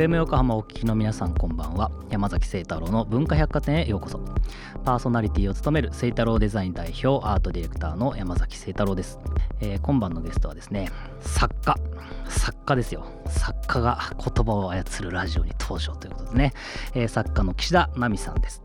FM 横浜をお聞きの皆さん、こんばんは。山崎聖太郎の文化百貨店へようこそ。パーソナリティを務める聖太郎デザイン代表アートディレクターの山崎聖太郎です。今晩のゲストはですね、作家ですよ。作家が言葉を操るラジオに登場ということですね。作家の岸田奈美さんです。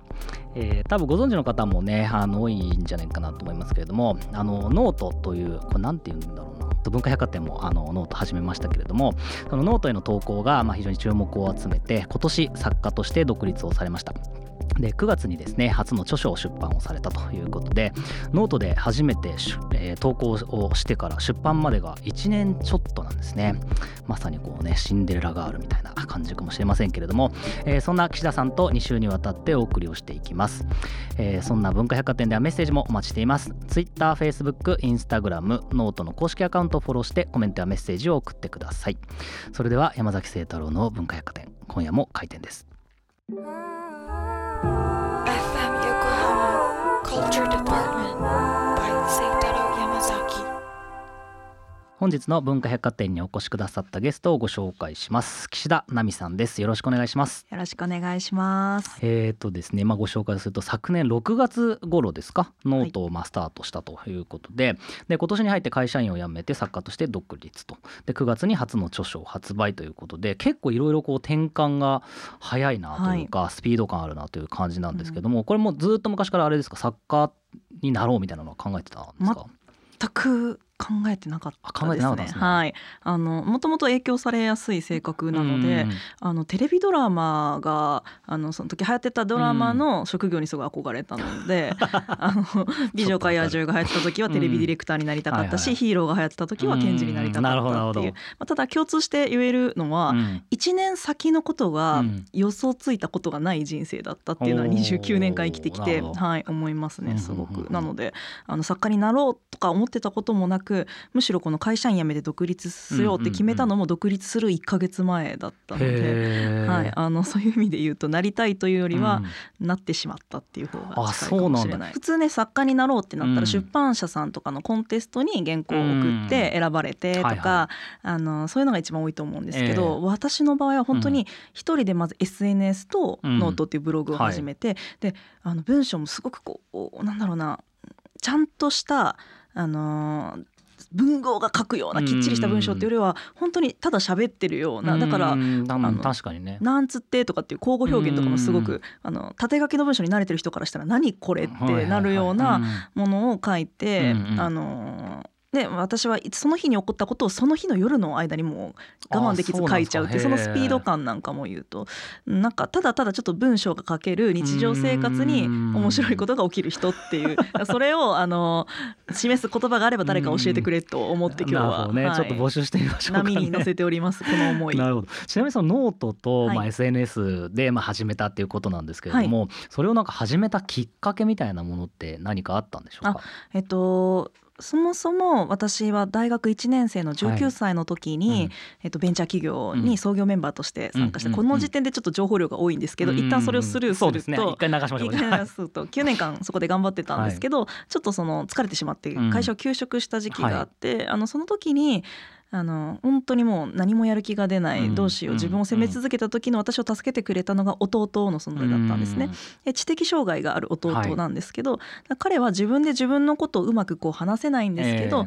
多分ご存知の方もね、多いんじゃないかなと思いますけれども、ノートという、これなんて言うんだろうな、文化百貨店もノート始めましたけれども、そのノートへの投稿が非常に注目を集めて、今年作家として独立をされました。で、9月にですね、初の著書を出版をされたということで、ノートで初めて、投稿をしてから出版までが1年ちょっとなんですね。まさにこうね、シンデレラガールみたいな感じかもしれませんけれども、そんな岸田さんと2週にわたってお送りをしていきます。そんな文化百貨店ではメッセージもお待ちしています。 Twitter、Facebook、Instagram、 ノートの公式アカウントをフォローして、コメントやメッセージを送ってください。それでは山崎聖太郎の文化百貨店、今夜も開店です。本日の文化百貨店にお越しくださったゲストをご紹介します。岸田奈美さんです。よろしくお願いします。よろしくお願いします。ですね、ご紹介すると、昨年6月頃ですか、ノートをスタートしたということ で、今年に入って会社員を辞めて作家として独立と、で9月に初の著書を発売ということで、結構いろいろ転換が早いなというか、スピード感あるなという感じなんですけども、これもずっと昔からあれですか、作家になろうみたいなのは考えてたんですか？全く考えてなかったですね。はい、もともと影響されやすい性格なので、テレビドラマがその時流行ってたドラマの職業にすごい憧れたので、美女か野獣が流行った時はテレビディレクターになりたかったし、ヒーローが流行ってた時は検事になりたかったっていう、ただ共通して言えるのは、1年先のことが予想ついたことがない人生だったっていうのは29年間生きてきて、思いますね、すごく。なので作家になろうとか思ってたこともなく、むしろこの会社員辞めて独立しようって決めたのも独立する1ヶ月前だったので、そういう意味で言うと、なりたいというよりは、なってしまったっていう方が近いかもしれない。普通ね、作家になろうってなったら、出版社さんとかのコンテストに原稿を送って選ばれてとか、そういうのが一番多いと思うんですけど、私の場合は本当に一人でまず SNS とノートっていうブログを始めて、で文章もすごくなんだろうな、ちゃんとした文豪が書くようなきっちりした文章っていうよりは、本当にただ喋ってるような、だから確かにね、なんつってとかっていう交互表現とかもすごく縦書きの文章に慣れてる人からしたら、何これってなるようなものを書いて、で私はその日に起こったことをその日の夜の間にもう我慢できず書いちゃうっていう、そのスピード感なんかも言うと、なんかただただちょっと文章が書ける、日常生活に面白いことが起きる人っていう、それを示す言葉があれば誰か教えてくれと思って、今日は、ちょっと募集してみましょうかね。波に乗せております、この思い。なるほど。ちなみにそのノートと、SNS で始めたっていうことなんですけれども、それをなんか始めたきっかけみたいなものって何かあったんでしょうか？そもそも私は大学1年生の19歳の時に、ベンチャー企業に創業メンバーとして参加して、この時点でちょっと情報量が多いんですけど、一旦それをスルーすると、9年間そこで頑張ってたんですけど、ちょっと疲れてしまって会社を休職した時期があって、その時に本当にもう何もやる気が出ない、どうしよう、自分を責め続けた時の私を助けてくれたのが弟の存在だったんですね。知的障害がある弟なんですけど、彼は自分で自分のことをうまく話せないんですけど、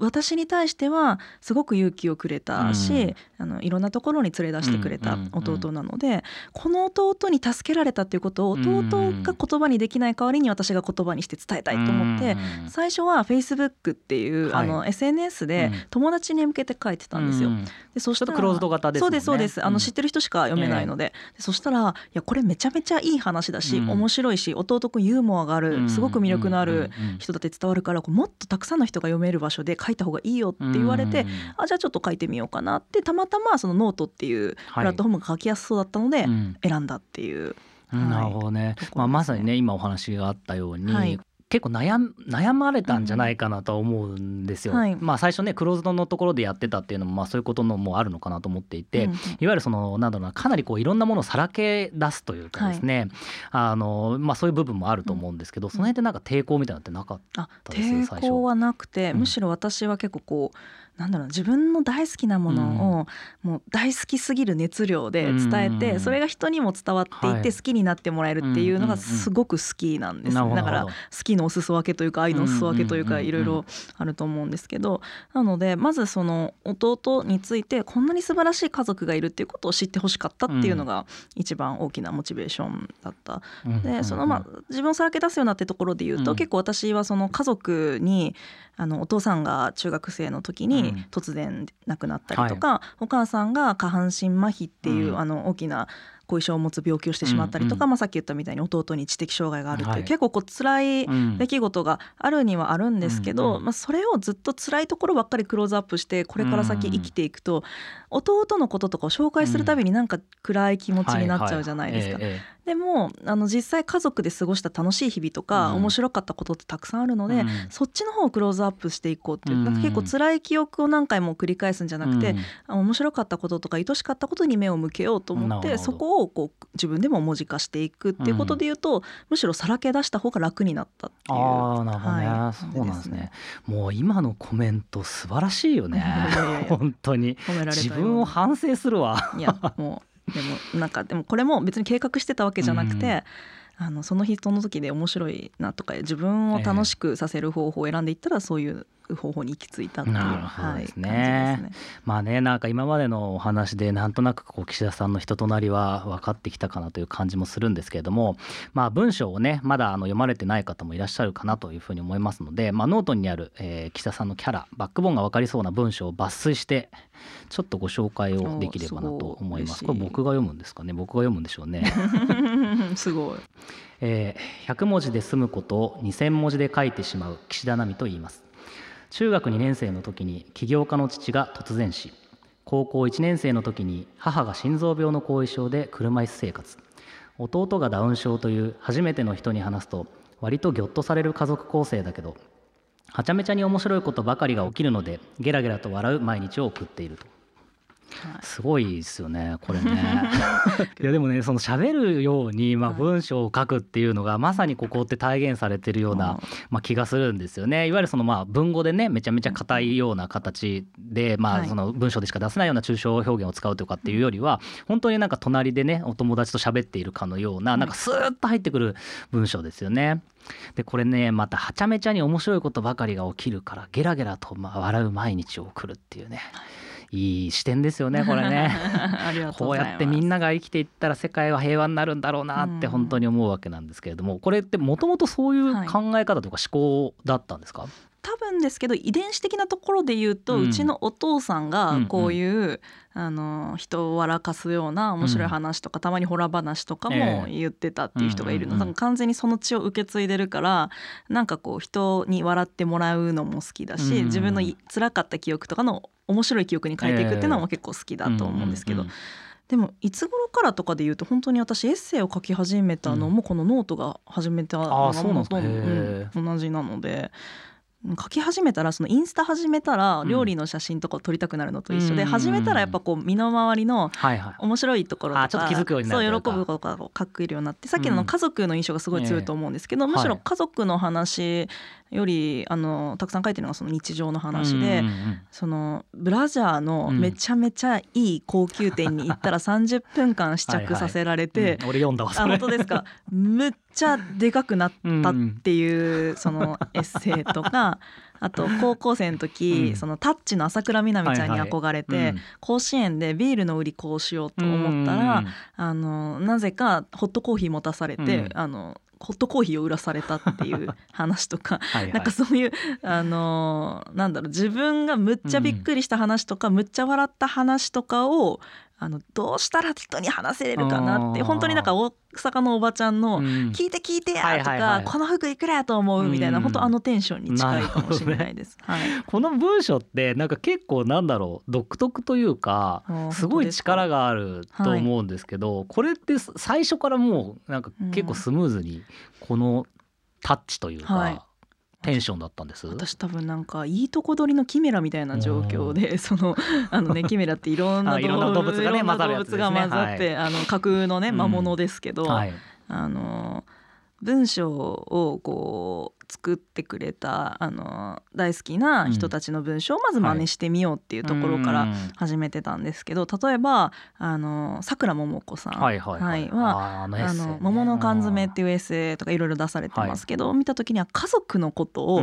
私に対してはすごく勇気をくれたし、いろんなところに連れ出してくれた弟なので、この弟に助けられたっていうことを、弟が言葉にできない代わりに私が言葉にして伝えたいと思って、最初は Facebook っていう、SNS で友達に向けて書いてたんですよ。でそしたらちょっとクローズド型ですもんね。そうですそうです。知ってる人しか読めないので、そしたら、いやこれめちゃめちゃいい話だし、面白いし、弟くんユーモアがある、すごく魅力のある人だって伝わるから、もっとたくさんの人が読める場所で書いた方がいいよって言われて、じゃあちょっと書いてみようかなって、たまたまそのノートっていうプラットフォームが書きやすそうだったので、選んだっていう。なるほどね。まさにね、今お話があったように、結構 悩まれたんじゃないかなと思うんですよ。最初ね、クローズドのところでやってたっていうのも、そういうことのもあるのかなと思っていて、いわゆるなんだろうな、かなりいろんなものをさらけ出すというかですね、そういう部分もあると思うんですけど、その辺でなんか抵抗みたいなのってなかったですか？抵抗はなくて、むしろ私は結構なんだろう、自分の大好きなものをもう大好きすぎる熱量で伝えて、それが人にも伝わっていって好きになってもらえるっていうのがすごく好きなんです、ね、だから好きのお裾分けというか愛のお裾分けというかいろいろあると思うんですけど、なのでまずその弟についてこんなに素晴らしい家族がいるっていうことを知ってほしかったっていうのが一番大きなモチベーションだった。でその自分をさらけ出すようなってところで言うと、結構私はその家族にお父さんが中学生の時に突然亡くなったりとか、お母さんが下半身麻痺っていう、大きな後遺症を持つ病気をしてしまったりとか、さっき言ったみたいに弟に知的障害があるっていう、結構辛い出来事があるにはあるんですけど、それをずっと辛いところばっかりクローズアップして、これから先生きていくと、弟のこととかを紹介するたびになんか暗い気持ちになっちゃうじゃないですか。でも実際家族で過ごした楽しい日々とか、面白かったことってたくさんあるので、そっちの方をクローズアップしていこうっていう、なんか結構辛い記憶を何回も繰り返すんじゃなくて、面白かったこととか愛しかったことに目を向けようと思って、そこをこう自分でも文字化していくっていうことでいうと、むしろさらけ出した方が楽になったっていう。あ、なるほどね、そうなんですね。もう今のコメント素晴らしいよね。本当に自分を反省するわ。いやもうでもこれも別に計画してたわけじゃなくて、その日その時で面白いなとか自分を楽しくさせる方法を選んでいったら、そういう方法に行き着いたっていう感じですね。まあね、なんか今までのお話でなんとなくこう岸田さんの人となりは分かってきたかなという感じもするんですけれども、文章をねまだ読まれてない方もいらっしゃるかなというふうに思いますので、ノートにある、岸田さんのキャラバックボーンが分かりそうな文章を抜粋してちょっとご紹介をできればなと思います。これ僕が読むんですかね。僕が読むんでしょうね。すごい、100文字で済むことを2000文字で書いてしまう岸田奈美と言います。中学2年生の時に起業家の父が突然死、高校1年生の時に母が心臓病の後遺症で車椅子生活、弟がダウン症という初めての人に話すと割とギョッとされる家族構成だけど、はちゃめちゃに面白いことばかりが起きるのでゲラゲラと笑う毎日を送っていると。すごいですよねこれね。いやでもね、その喋るように文章を書くっていうのがまさにここって体現されてるような気がするんですよね。いわゆるその文語でねめちゃめちゃ硬いような形で、その文章でしか出せないような抽象表現を使うとかっていうよりは、本当になんか隣でねお友達と喋っているかのような、なんかスーッと入ってくる文章ですよね。でこれねまたはちゃめちゃに面白いことばかりが起きるからゲラゲラと笑う毎日を送るっていうね、いい視点ですよねこれね。こうやってみんなが生きていったら世界は平和になるんだろうなって本当に思うわけなんですけれども、これってもともとそういう考え方とか思考だったんですか？多分ですけど遺伝子的なところで言うと、うちのお父さんがこういう、人を笑かすような面白い話とか、たまにホラー話とかも言ってたっていう人がいるの、完全にその血を受け継いでるから、なんかこう人に笑ってもらうのも好きだし、自分の辛かった記憶とかの面白い記憶に変えていくっていうのも結構好きだと思うんですけど、でもいつ頃からとかで言うと、本当に私エッセイを書き始めたのもこのノートが始めたのが同じなので、書き始めたらそのインスタ始めたら料理の写真とか撮りたくなるのと一緒で、始めたらやっぱこう身の回りの面白いところとか、そう喜ぶことが書けるようになって、さっきの家族の印象がすごい強いと思うんですけど、むしろ家族の話よりたくさん書いてるのがその日常の話で、そのブラジャーのめちゃめちゃいい高級店に行ったら30分間試着させられて、俺読んだわそれ。本当ですか。むっちゃでかくなったっていうそのエッセイとか、あと高校生の時、そのタッチの朝倉みなみちゃんに憧れて、甲子園でビールの売り子をしようと思ったら、なぜかホットコーヒー持たされて、ホットコーヒーを売らされたっていう話とかなんかそういうなんだろう、自分がむっちゃびっくりした話とか、むっちゃ笑った話とかをどうしたら人に話せれるかなって、本当になんか大阪のおばちゃんの聞いて聞いてやとか、この服いくらやと思うみたいな、本当テンションに近いかもしれないです。この文章ってなんか結構なんだろう、独特というかすごい力があると思うんですけど、これって最初からもうなんか結構スムーズにこのタッチというか、テンションだったんです。私多分なんかいいとこ取りのキメラみたいな状況で、キメラっていろんな動物が混ざって、架空のね魔物ですけど、文章をこう作ってくれた大好きな人たちの文章をまず真似してみようっていうところから始めてたんですけど、例えばさくらももこさんは桃の缶詰っていうエッセイとかいろいろ出されてますけど、見た時には家族のことをこ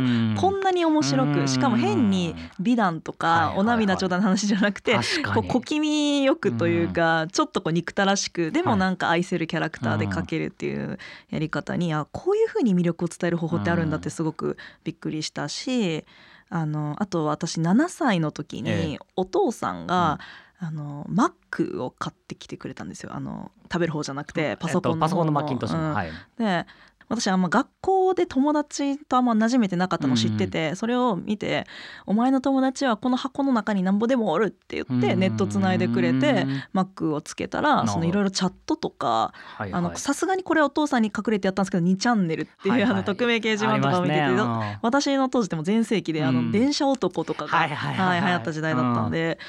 んなに面白く、しかも変に美談とかお涙ちょうだいの話じゃなくて、こう小気味よくというか、ちょっとこう憎たらしくでもなんか愛せるキャラクターで描けるっていうやり方に、あ、こういう風に魅力を伝える方法ってあるんだってすごくびっくりしたし、あと私7歳の時にお父さんが、マックを買ってきてくれたんですよ。食べる方じゃなくてパソコンの、マッキントッシュの、はい、で私あんま学校で友達とあんま馴染めてなかったの知ってて、それを見てお前の友達はこの箱の中になんぼでもおるって言ってネットつないでくれて、マックをつけたらいろいろチャットとか、さすがにこれお父さんに隠れてやったんですけど2チャンネルっていう匿名掲示板とかを見てて、私の当時でも全盛期で電車男とかが流行った時代だったので、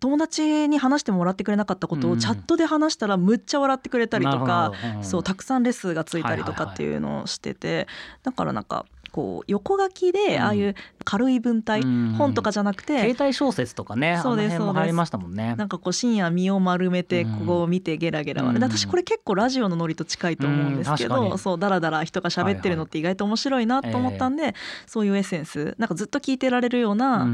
友達に話してもらってくれなかったことをチャットで話したらむっちゃ笑ってくれたりとか、そうたくさんレッスンがついたりとかっていうのをしてて、だからなんかこう横書きでああいう軽い文体、本とかじゃなくて携帯小説とかね、そうです、あの辺も入りましたもんね。なんかこう深夜身を丸めてここを見てゲラゲラ笑う、私これ結構ラジオのノリと近いと思うんですけど、そうだらだら人が喋ってるのって意外と面白いなと思ったんで、そういうエッセンスなんかずっと聞いてられるような、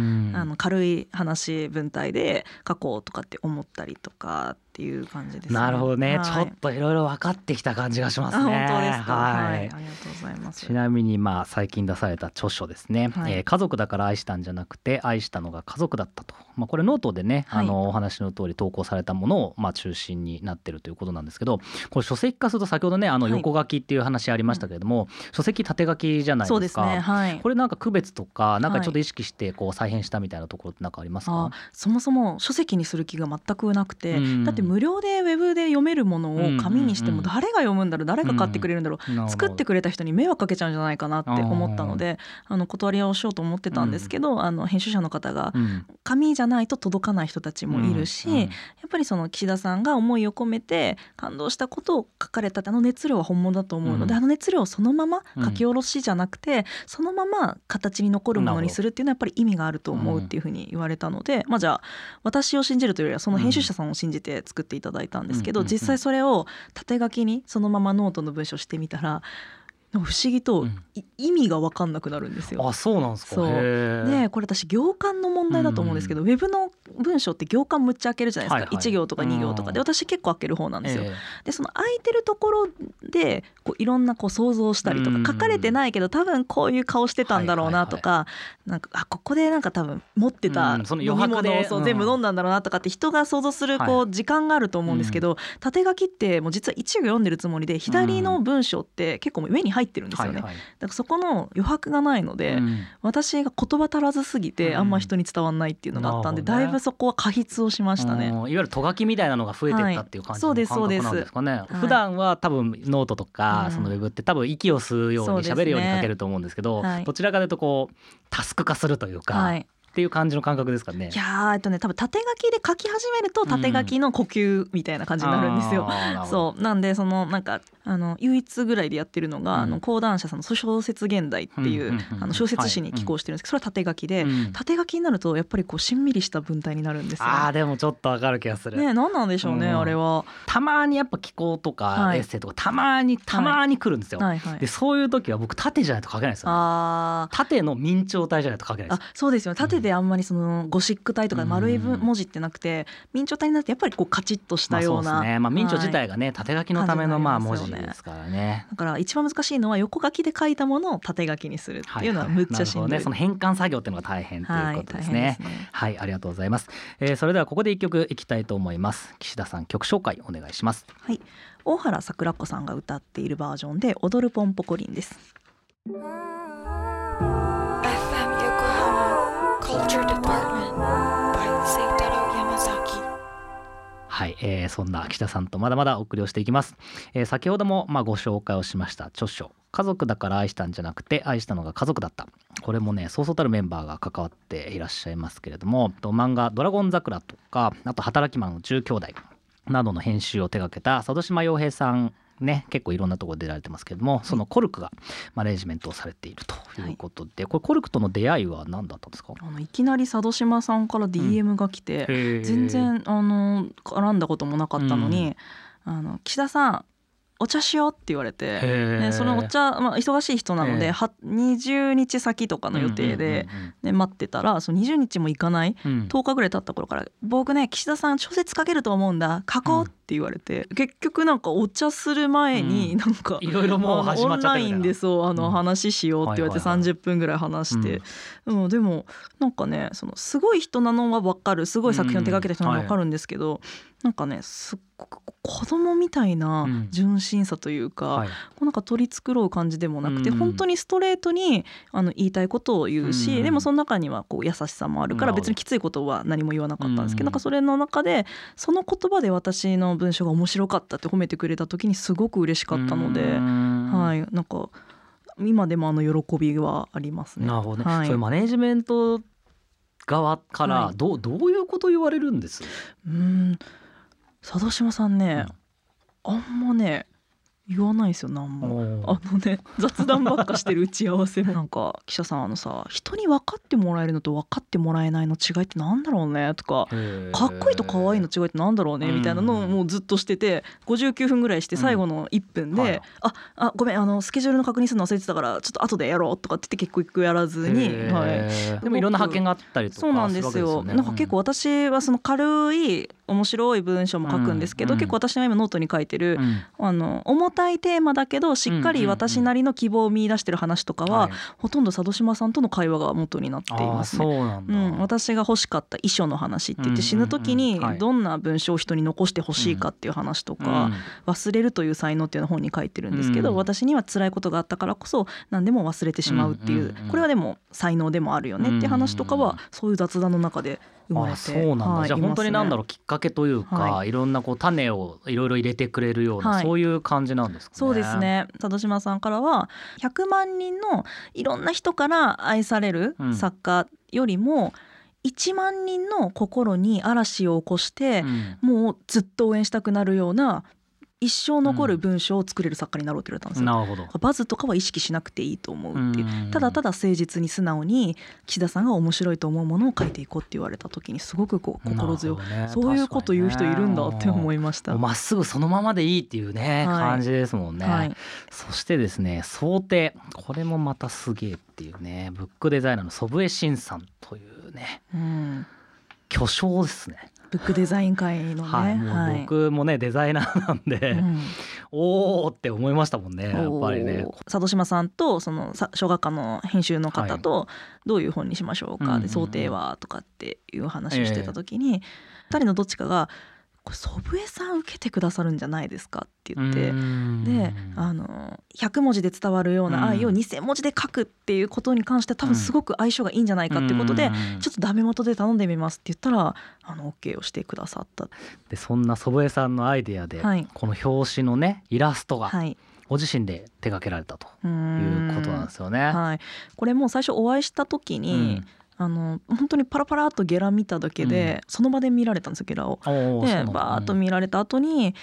軽い話文体で書こうとかって思ったりとかっていう感じですね。なるほどね、はい、ちょっといろいろ分かってきた感じがしますね。本当ですか、はい、はい、ありがとうございます。ちなみに最近出された著書ですね、はい、家族だから愛したんじゃなくて愛したのが家族だったと、これノートでね、お話の通り投稿されたものを中心になってるということなんですけど、これ書籍化すると先ほどね横書きっていう話ありましたけれども、書籍縦書きじゃないですか。そうですね、はい、これなんか区別とかなんかちょっと意識して再編したみたいなところってなんかありますか？はい、そもそも書籍にする気が全くなくて、だって無料でウェブで読めるものを紙にしても誰が読むんだろう、誰が買ってくれるんだろう、作ってくれた人に迷惑かけちゃうんじゃないかなって思ったので、断りをしようと思ってたんですけど、編集者の方が紙じゃないと届かない人たちもいるし、やっぱりその岸田さんが思いを込めて感動したことを書かれたって熱量は本物だと思うので、熱量をそのまま書き下ろしじゃなくてそのまま形に残るものにするっていうのはやっぱり意味があると思うっていうふうに言われたので、じゃあ私を信じるというよりはその編集者さんを信じて作っていただいたんですけど、実際それを縦書きにそのままノートの文章してみたら不思議と意味が分かんなくなるんですよ。あ、そうなんですか。そうで、これ私行間の問題だと思うんですけど、ウェブの文章って行間むっちゃ開けるじゃないですか、1行とか2行とかで、私結構開ける方なんですよ。でその開いてるところでいろんな想像したりとか、書かれてないけど多分こういう顔してたんだろうなとか、なんかここでなんか多分持ってた飲み物を全部飲んだんだろうなとかって人が想像する時間があると思うんですけど、縦書きってもう実は1行読んでるつもりで左の文章って結構上に入ってるんですよね。だからそこの余白がないので、私が言葉足らずすぎてあんま人に伝わんないっていうのがあったんで、だいぶそこは過筆をしましたね。いわゆるとがきみたいなのが増えてったっていう感じの感覚なんですかね。普段は多分ノートとかそのウェブって多分息を吸うように喋るように書けると思うんですけど、どちらかというとタスク化するというか、っていう感じの感覚ですかね。いや多分縦書きで書き始めると縦書きの呼吸みたいな感じになるんですよ。そうなんでなんか唯一ぐらいでやってるのが、講談社さんの小説現代っていう小説誌に寄稿してるんですけど、それは縦書きで、縦書きになるとやっぱりしんみりした文体になるんですよ、ね。あ、でもちょっとわかる気がするね。何なんでしょうね、あれは。たまにやっぱ寄稿とかエッセイとかたまに来るんですよ。でそういう時は僕縦じゃないと書けないですよ、ね。縦の明朝体じゃないと書けないです。あ、そうですよね。縦であんまりそのゴシック体とか丸い文字ってなくて、明朝体になってやっぱりカチッとしたような、そうですね、明朝自体がね縦書きのための文字ですからね。だから一番難しいのは横書きで書いたものを縦書きにするっていうのはむっちゃしんどい、ね。その変換作業っていうのが大変ということですね。はい、ありがとうございます。それではここで一曲いきたいと思います。岸田さん、曲紹介お願いします。はい、大原桜子さんが歌っているバージョンで踊るポンポコリンです。はい、そんな岸田さんとまだまだお送りをしていきます。先ほどもご紹介をしました著書、家族だから愛したんじゃなくて愛したのが家族だった、これもねそうそうたるメンバーが関わっていらっしゃいますけれども、漫画ドラゴン桜とか、あと働きマン宇宙兄弟などの編集を手掛けた佐渡島洋平さんね、結構いろんなところで出られてますけども、そのコルクがマネジメントをされているということで、はい、これコルクとの出会いは何だったんですか？いきなり佐渡島さんから DM が来て、うん、全然絡んだこともなかったのに、うん、岸田さんお茶しようって言われて、でそのお茶、まあ、忙しい人なので20日先とかの予定 で待ってたら、その20日も行かない、うん、10日ぐらい経った頃から僕ね岸田さん小説書けると思うんだ書こうって言われて、うん、結局なんかお茶する前になんか、うん、いろいろもう始まっちゃったみたいな、オンラインでそう話しようって言われて30分ぐらい話して、うんうん、でもなんかねそのすごい人なのは分かる、すごい作品を手掛けた人なのは分かるんですけど、うんはい、なんかねすっごく子供みたいな純真さというか、うんはい、なんか取り繕う感じでもなくて、うん、本当にストレートに言いたいことを言うし、うん、でもその中にはこう優しさもあるから別にきついことは何も言わなかったんですけど、うん、なんかそれの中でその言葉で私の文章が面白かったって褒めてくれた時にすごく嬉しかったので、うんはい、なんか今でも喜びはありますね。なるほどね、はい、そういうマネジメント側からどういうこと言われるんです？佐渡島さんね、あんまね言わないですよ何も。雑談ばっかしてる打ち合わせもなんか記者さん人に分かってもらえるのと分かってもらえないの違いってなんだろうねとか、かっこいいとかわいいの違いってなんだろうねみたいなのをもうずっとしてて、59分ぐらいして最後の1分で、うんはい、あごめんスケジュールの確認するの忘れてたからちょっと後でやろうとかって言って結構一個やらずに、はい、でもいろんな発見があったりとかそうなんですよ。なんか結構私はその軽い面白い文章も書くんですけど、うん、結構私の今ノートに書いてる、うん、重たいテーマだけどしっかり私なりの希望を見出してる話とかは、うんうんうん、ほとんど佐渡島さんとの会話が元になっていますね。そうなんだ、うん、私が欲しかった遺書の話って言って、死ぬ時にどんな文章を人に残してほしいかっていう話とか、忘れるという才能っていうのを本に書いてるんですけど、私には辛いことがあったからこそ何でも忘れてしまうっていう、これはでも才能でもあるよねっていう話とかはそういう雑談の中で生まれて。そうなんだ、はい、じゃあ本当に何だろう、きっかけというか、はい、いろんなこう種をいろいろ入れてくれるような、はい、そういう感じなんですかね。そうですね、佐渡島さんからは100万人のいろんな人から愛される作家よりも、1万人の心に嵐を起こして、うん、もうずっと応援したくなるような一生残る文章を作れる作家になろうって言われたんですよ。なるほど。バズとかは意識しなくていいと思うっていう、ただただ誠実に素直に岸田さんが面白いと思うものを書いていこうって言われた時にすごくこう心強い、ね、そういうこと言う人いるんだって思いました。まっすぐそのままでいいっていうね、はい、感じですもんね、はい、そしてですね想定、これもまたすげえっていうね、ブックデザイナーの祖父江慎さんというね、うん、巨匠ですね、ブックデザイン界のね、はい、もう僕もねデザイナーなんで、うん、おーって思いましたもんね、やっぱりね。佐渡島さんとその小学科の編集の方とどういう本にしましょうか、はい、で想定はとかっていう話をしてた時に、2人のどっちかがこれ祖父江さん受けてくださるんじゃないですかって言って、で100文字で伝わるような愛を2000文字で書くっていうことに関して多分すごく相性がいいんじゃないかっていうことで、ちょっとダメ元で頼んでみますって言ったらOK をしてくださった。でそんな祖父江さんのアイデアで、はい、この表紙のねイラストが、はいご自身で手掛けられたということなんですよね、はい、これも最初お会いした時に、うん本当にパラパラっとゲラ見ただけで、うん、その場で見られたんですよゲラを。でバーっと見られた後に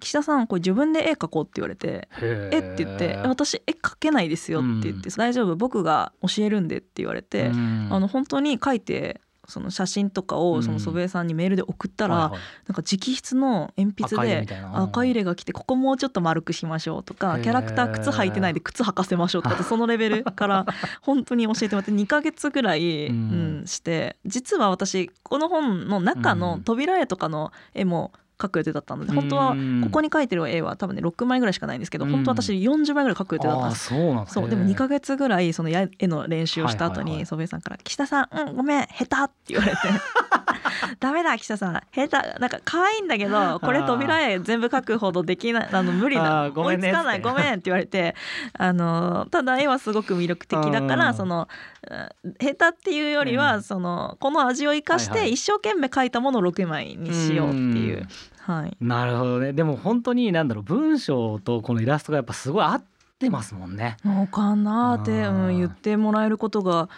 岸田さんこれ自分で絵描こうって言われて、絵って言って私絵描けないですよって言って、うん、大丈夫僕が教えるんでって言われて、うん、本当に描いてその写真とかをその祖父江さんにメールで送ったら、うんはいはい、なんか直筆の鉛筆で赤入れが来て、ここもうちょっと丸くしましょうとか、キャラクター靴履いてないで靴履かせましょうとか、そのレベルから本当に教えてもらって2ヶ月ぐらい、うん、して実は私この本の中の扉絵とかの絵も描く予定だったので、本当はここに描いてる絵は多分ね6枚ぐらいしかないんですけど、本当私40枚ぐらい描く予定だったんです。そうでも2ヶ月ぐらいその絵の練習をした後に祖父江さんから岸田さん、うん、ごめん下手って言われてダメだ岸田さん下手、なんか可愛いんだけどこれ扉絵全部描くほどできない無理だ追いつかないごめんって言われて、ただ絵はすごく魅力的だから、その下手っていうよりはそのこの味を生かして一生懸命描いたものを6枚にしようっていう、はい、なるほどね。でも本当に何だろう、文章とこのイラストがやっぱすごい合ってますもんね。のかなって、うん、言ってもらえることが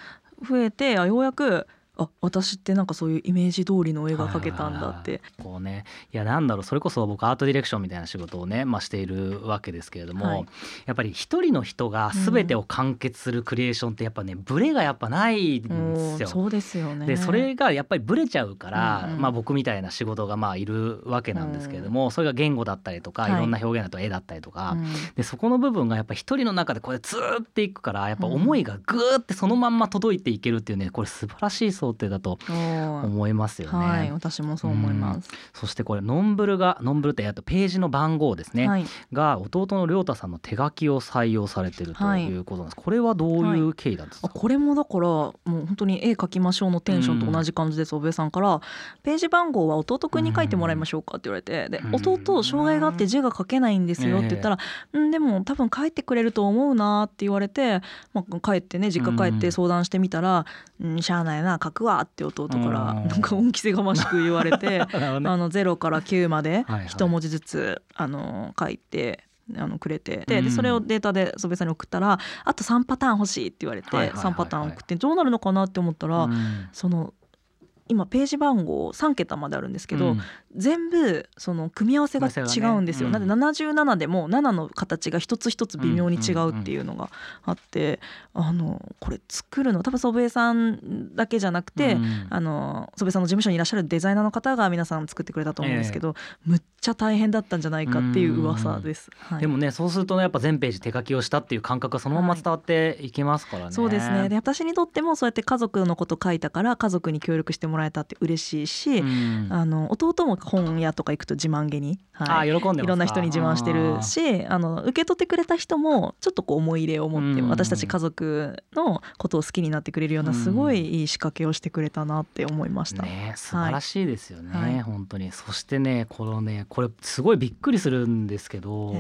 増えて、ようやくあ、私ってなんかそういうイメージ通りの絵が描けたんだって、こうね、いやなんだろう、それこそ僕アートディレクションみたいな仕事をね、まあ、しているわけですけれども、はい、やっぱり一人の人が全てを完結するクリエーションってやっぱね、ブレがやっぱないんですよ。そうですよね。でそれがやっぱりブレちゃうから、まあ、僕みたいな仕事がまあいるわけなんですけれども、それが言語だったりとかいろんな表現だと絵だったりとか、でそこの部分がやっぱり一人の中でこれツーっていくから、やっぱ思いがグーってそのまんま届いていけるっていうね、これ素晴らしい想定だと思いますよね。はい、私もそう思います。そしてこれノンブルってページの番号ですね、はい、が弟の亮太さんの手書きを採用されているということなんです。これはどういう経緯なんですか。はい、これもだからもう本当に絵描きましょうのテンションと同じ感じです。おべさんからページ番号は弟くんに書いてもらいましょうかって言われて、で弟障害があって字が書けないんですよって言ったら、でも多分書いてくれると思うなって言われて、まあ、帰ってね実家帰って相談してみたら、しゃあないな書くわって弟からなんか恩着せがましく言われて、0から9まで一文字ずつ書いてくれて、でそれをデータで曽部さんに送ったら、あと3パターン欲しいって言われて3パターン送って、どうなるのかなって思ったら、その今ページ番号3桁まであるんですけど、全部その組み合わせが違うんですよ。なので77でも7の形が一つ一つ微妙に違うっていうのがあって、これ作るの多分祖父江さんだけじゃなくて、祖父江さんの事務所にいらっしゃるデザイナーの方が皆さん作ってくれたと思うんですけど、むっちゃ大変だったんじゃないかっていう噂です。はい、でもね、そうすると、ね、やっぱ全ページ手書きをしたっていう感覚がそのまま伝わっていきますからね。はい、そうですね。で私にとってもそうやって家族のこと書いたから家族に協力してもらえたって嬉しいし、弟も本屋とか行くと自慢げに、はい、喜んでます。いろんな人に自慢してるし、受け取ってくれた人もちょっとこう思い入れを持って、私たち家族のことを好きになってくれるようなすごいいい仕掛けをしてくれたなって思いました。ね、素晴らしいですよね。はい、本当に。そしてね、これすごいびっくりするんですけど、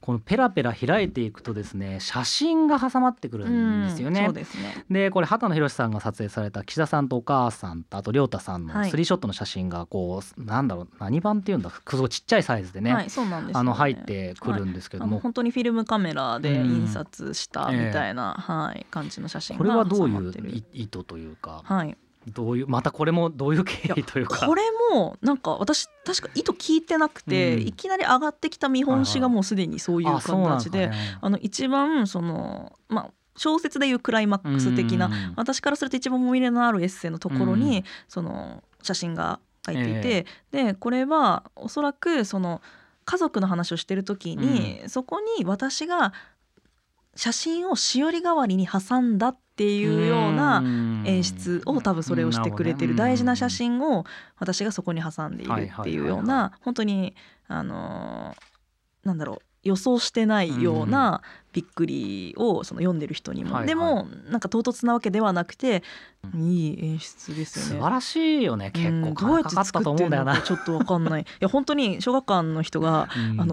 このペラペラ開いていくとですね、写真が挟まってくるんですよね。そうですね。でこれ畑野宏さんが撮影された岸田さんとお母さんとあと亮太さんのスリーショットの写真がこう、なんだろう、何番っていうんだ、すごいちっちゃいサイズでね、はい、そうなんですよね。入ってくるんですけども、本当にフィルムカメラで印刷したみたいな、感じの写真が。これはどういう意図というか、どういう、またこれもどういう経緯というか、これもなんか私確か意図聞いてなくて、いきなり上がってきた見本紙がもうすでにそういう形で、一番その小説でいうクライマックス的な、私からすると一番思い入れのあるエッセイのところに、その写真が書いていて、でこれはおそらくその家族の話をしてる時に、そこに私が写真をしおり代わりに挟んだっていうような演出を、多分それをしてくれてる、大事な写真を私がそこに挟んでいるっていうような、本当になんだろう、予想してないようなびっくりをその読んでる人にも、でもなんか唐突なわけではなくて、いい演出ですよね。素晴らしいよね。結構どうやって作ってるのかちょっと分かんない。いや本当に小学館の人が、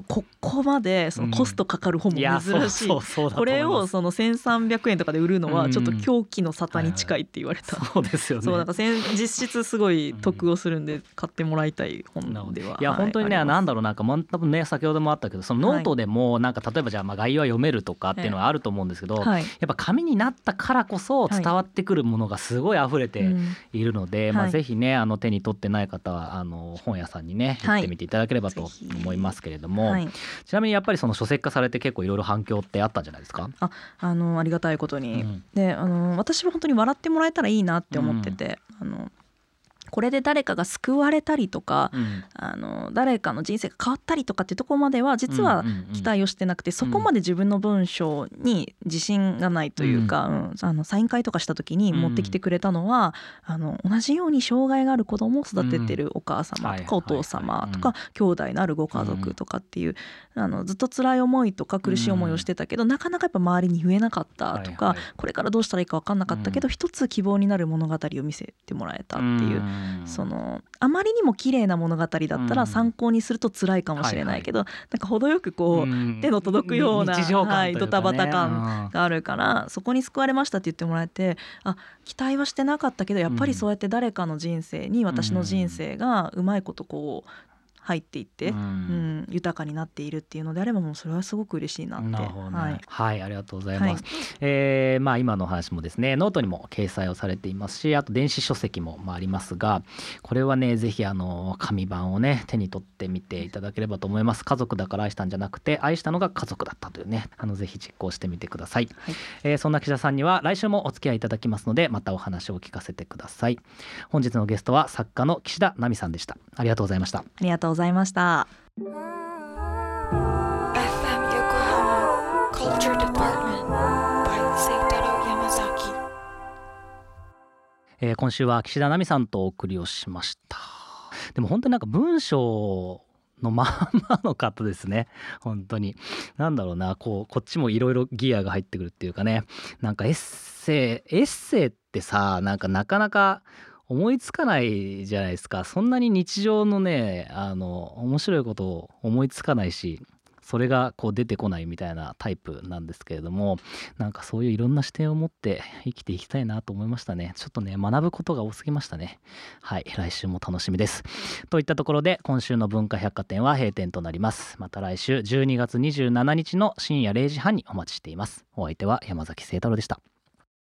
ここまでそのコストかかる本も珍しい、これをその1300円とかで売るのはちょっと狂気の沙汰に近いって言われた。そうですよね。そう、なんか実質すごい得をするんで買ってもらいたい本では。いや本当にね、なんだろう、なんか多分ね、先ほどもあったけど、そのノートでもなんか例えばじゃあ概要は読めるとかっていうのはあると思うんですけど、やっぱ紙になったからこそ伝わってくるものがすごい溢れているので、ぜひね、手に取ってない方は本屋さんにね行ってみていただければと思いますけれども、ちなみにやっぱりその書籍化されて結構いろいろ反響ってあったんじゃないですか。ありがたいことに、で私は本当に笑ってもらえたらいいなって思ってて、これで誰かが救われたりとか、誰かの人生が変わったりとかっていうところまでは実は期待をしてなくて、そこまで自分の文章に自信がないというか、サイン会とかした時に持ってきてくれたのは、同じように障害がある子供を育ててるお母様とかお父様とか兄弟のあるご家族とかっていう、ずっと辛い思いとか苦しい思いをしてたけど、なかなかやっぱ周りに言えなかったとか、これからどうしたらいいか分かんなかったけど、一つ希望になる物語を見せてもらえたっていう、そのあまりにも綺麗な物語だったら参考にすると辛いかもしれないけど、なんか程よくこう、手の届くようなドタバタ感があるから、そこに救われましたって言ってもらえて、あ、期待はしてなかったけどやっぱりそうやって誰かの人生に私の人生がうまいことこう入っていって、うんうん、豊かになっているっていうのであればもうそれはすごく嬉しいなって。なるほどね、はい、はい、ありがとうございます、はい。まあ、今のお話もですねノートにも掲載をされていますし、あと電子書籍もありますが、これはねぜひ紙版をね手に取ってみていただければと思います。家族だから愛したんじゃなくて愛したのが家族だったというね、ぜひ実行してみてください、はい。そんな岸田さんには来週もお付き合いいただきますので、またお話を聞かせてください。本日のゲストは作家の岸田奈美さんでした。ありがとうございました。ありがとうございました。今週は岸田奈美さんとお送りをしました。でも本当に文章のまんまの方ですね。本当になんだろうな、こっちもいろいろギアが入ってくるっていうかね、エッセイってさなかなか思いつかないじゃないですか。そんなに日常のね面白いことを思いつかないし、それが出てこないみたいなタイプなんですけれども、そういういろんな視点を持って生きていきたいなと思いましたね。ちょっとね学ぶことが多すぎましたね。はい、来週も楽しみです。といったところで今週の文化百貨店は閉店となります。また来週12月27日の深夜0時半にお待ちしています。お相手は山崎誠太郎でした。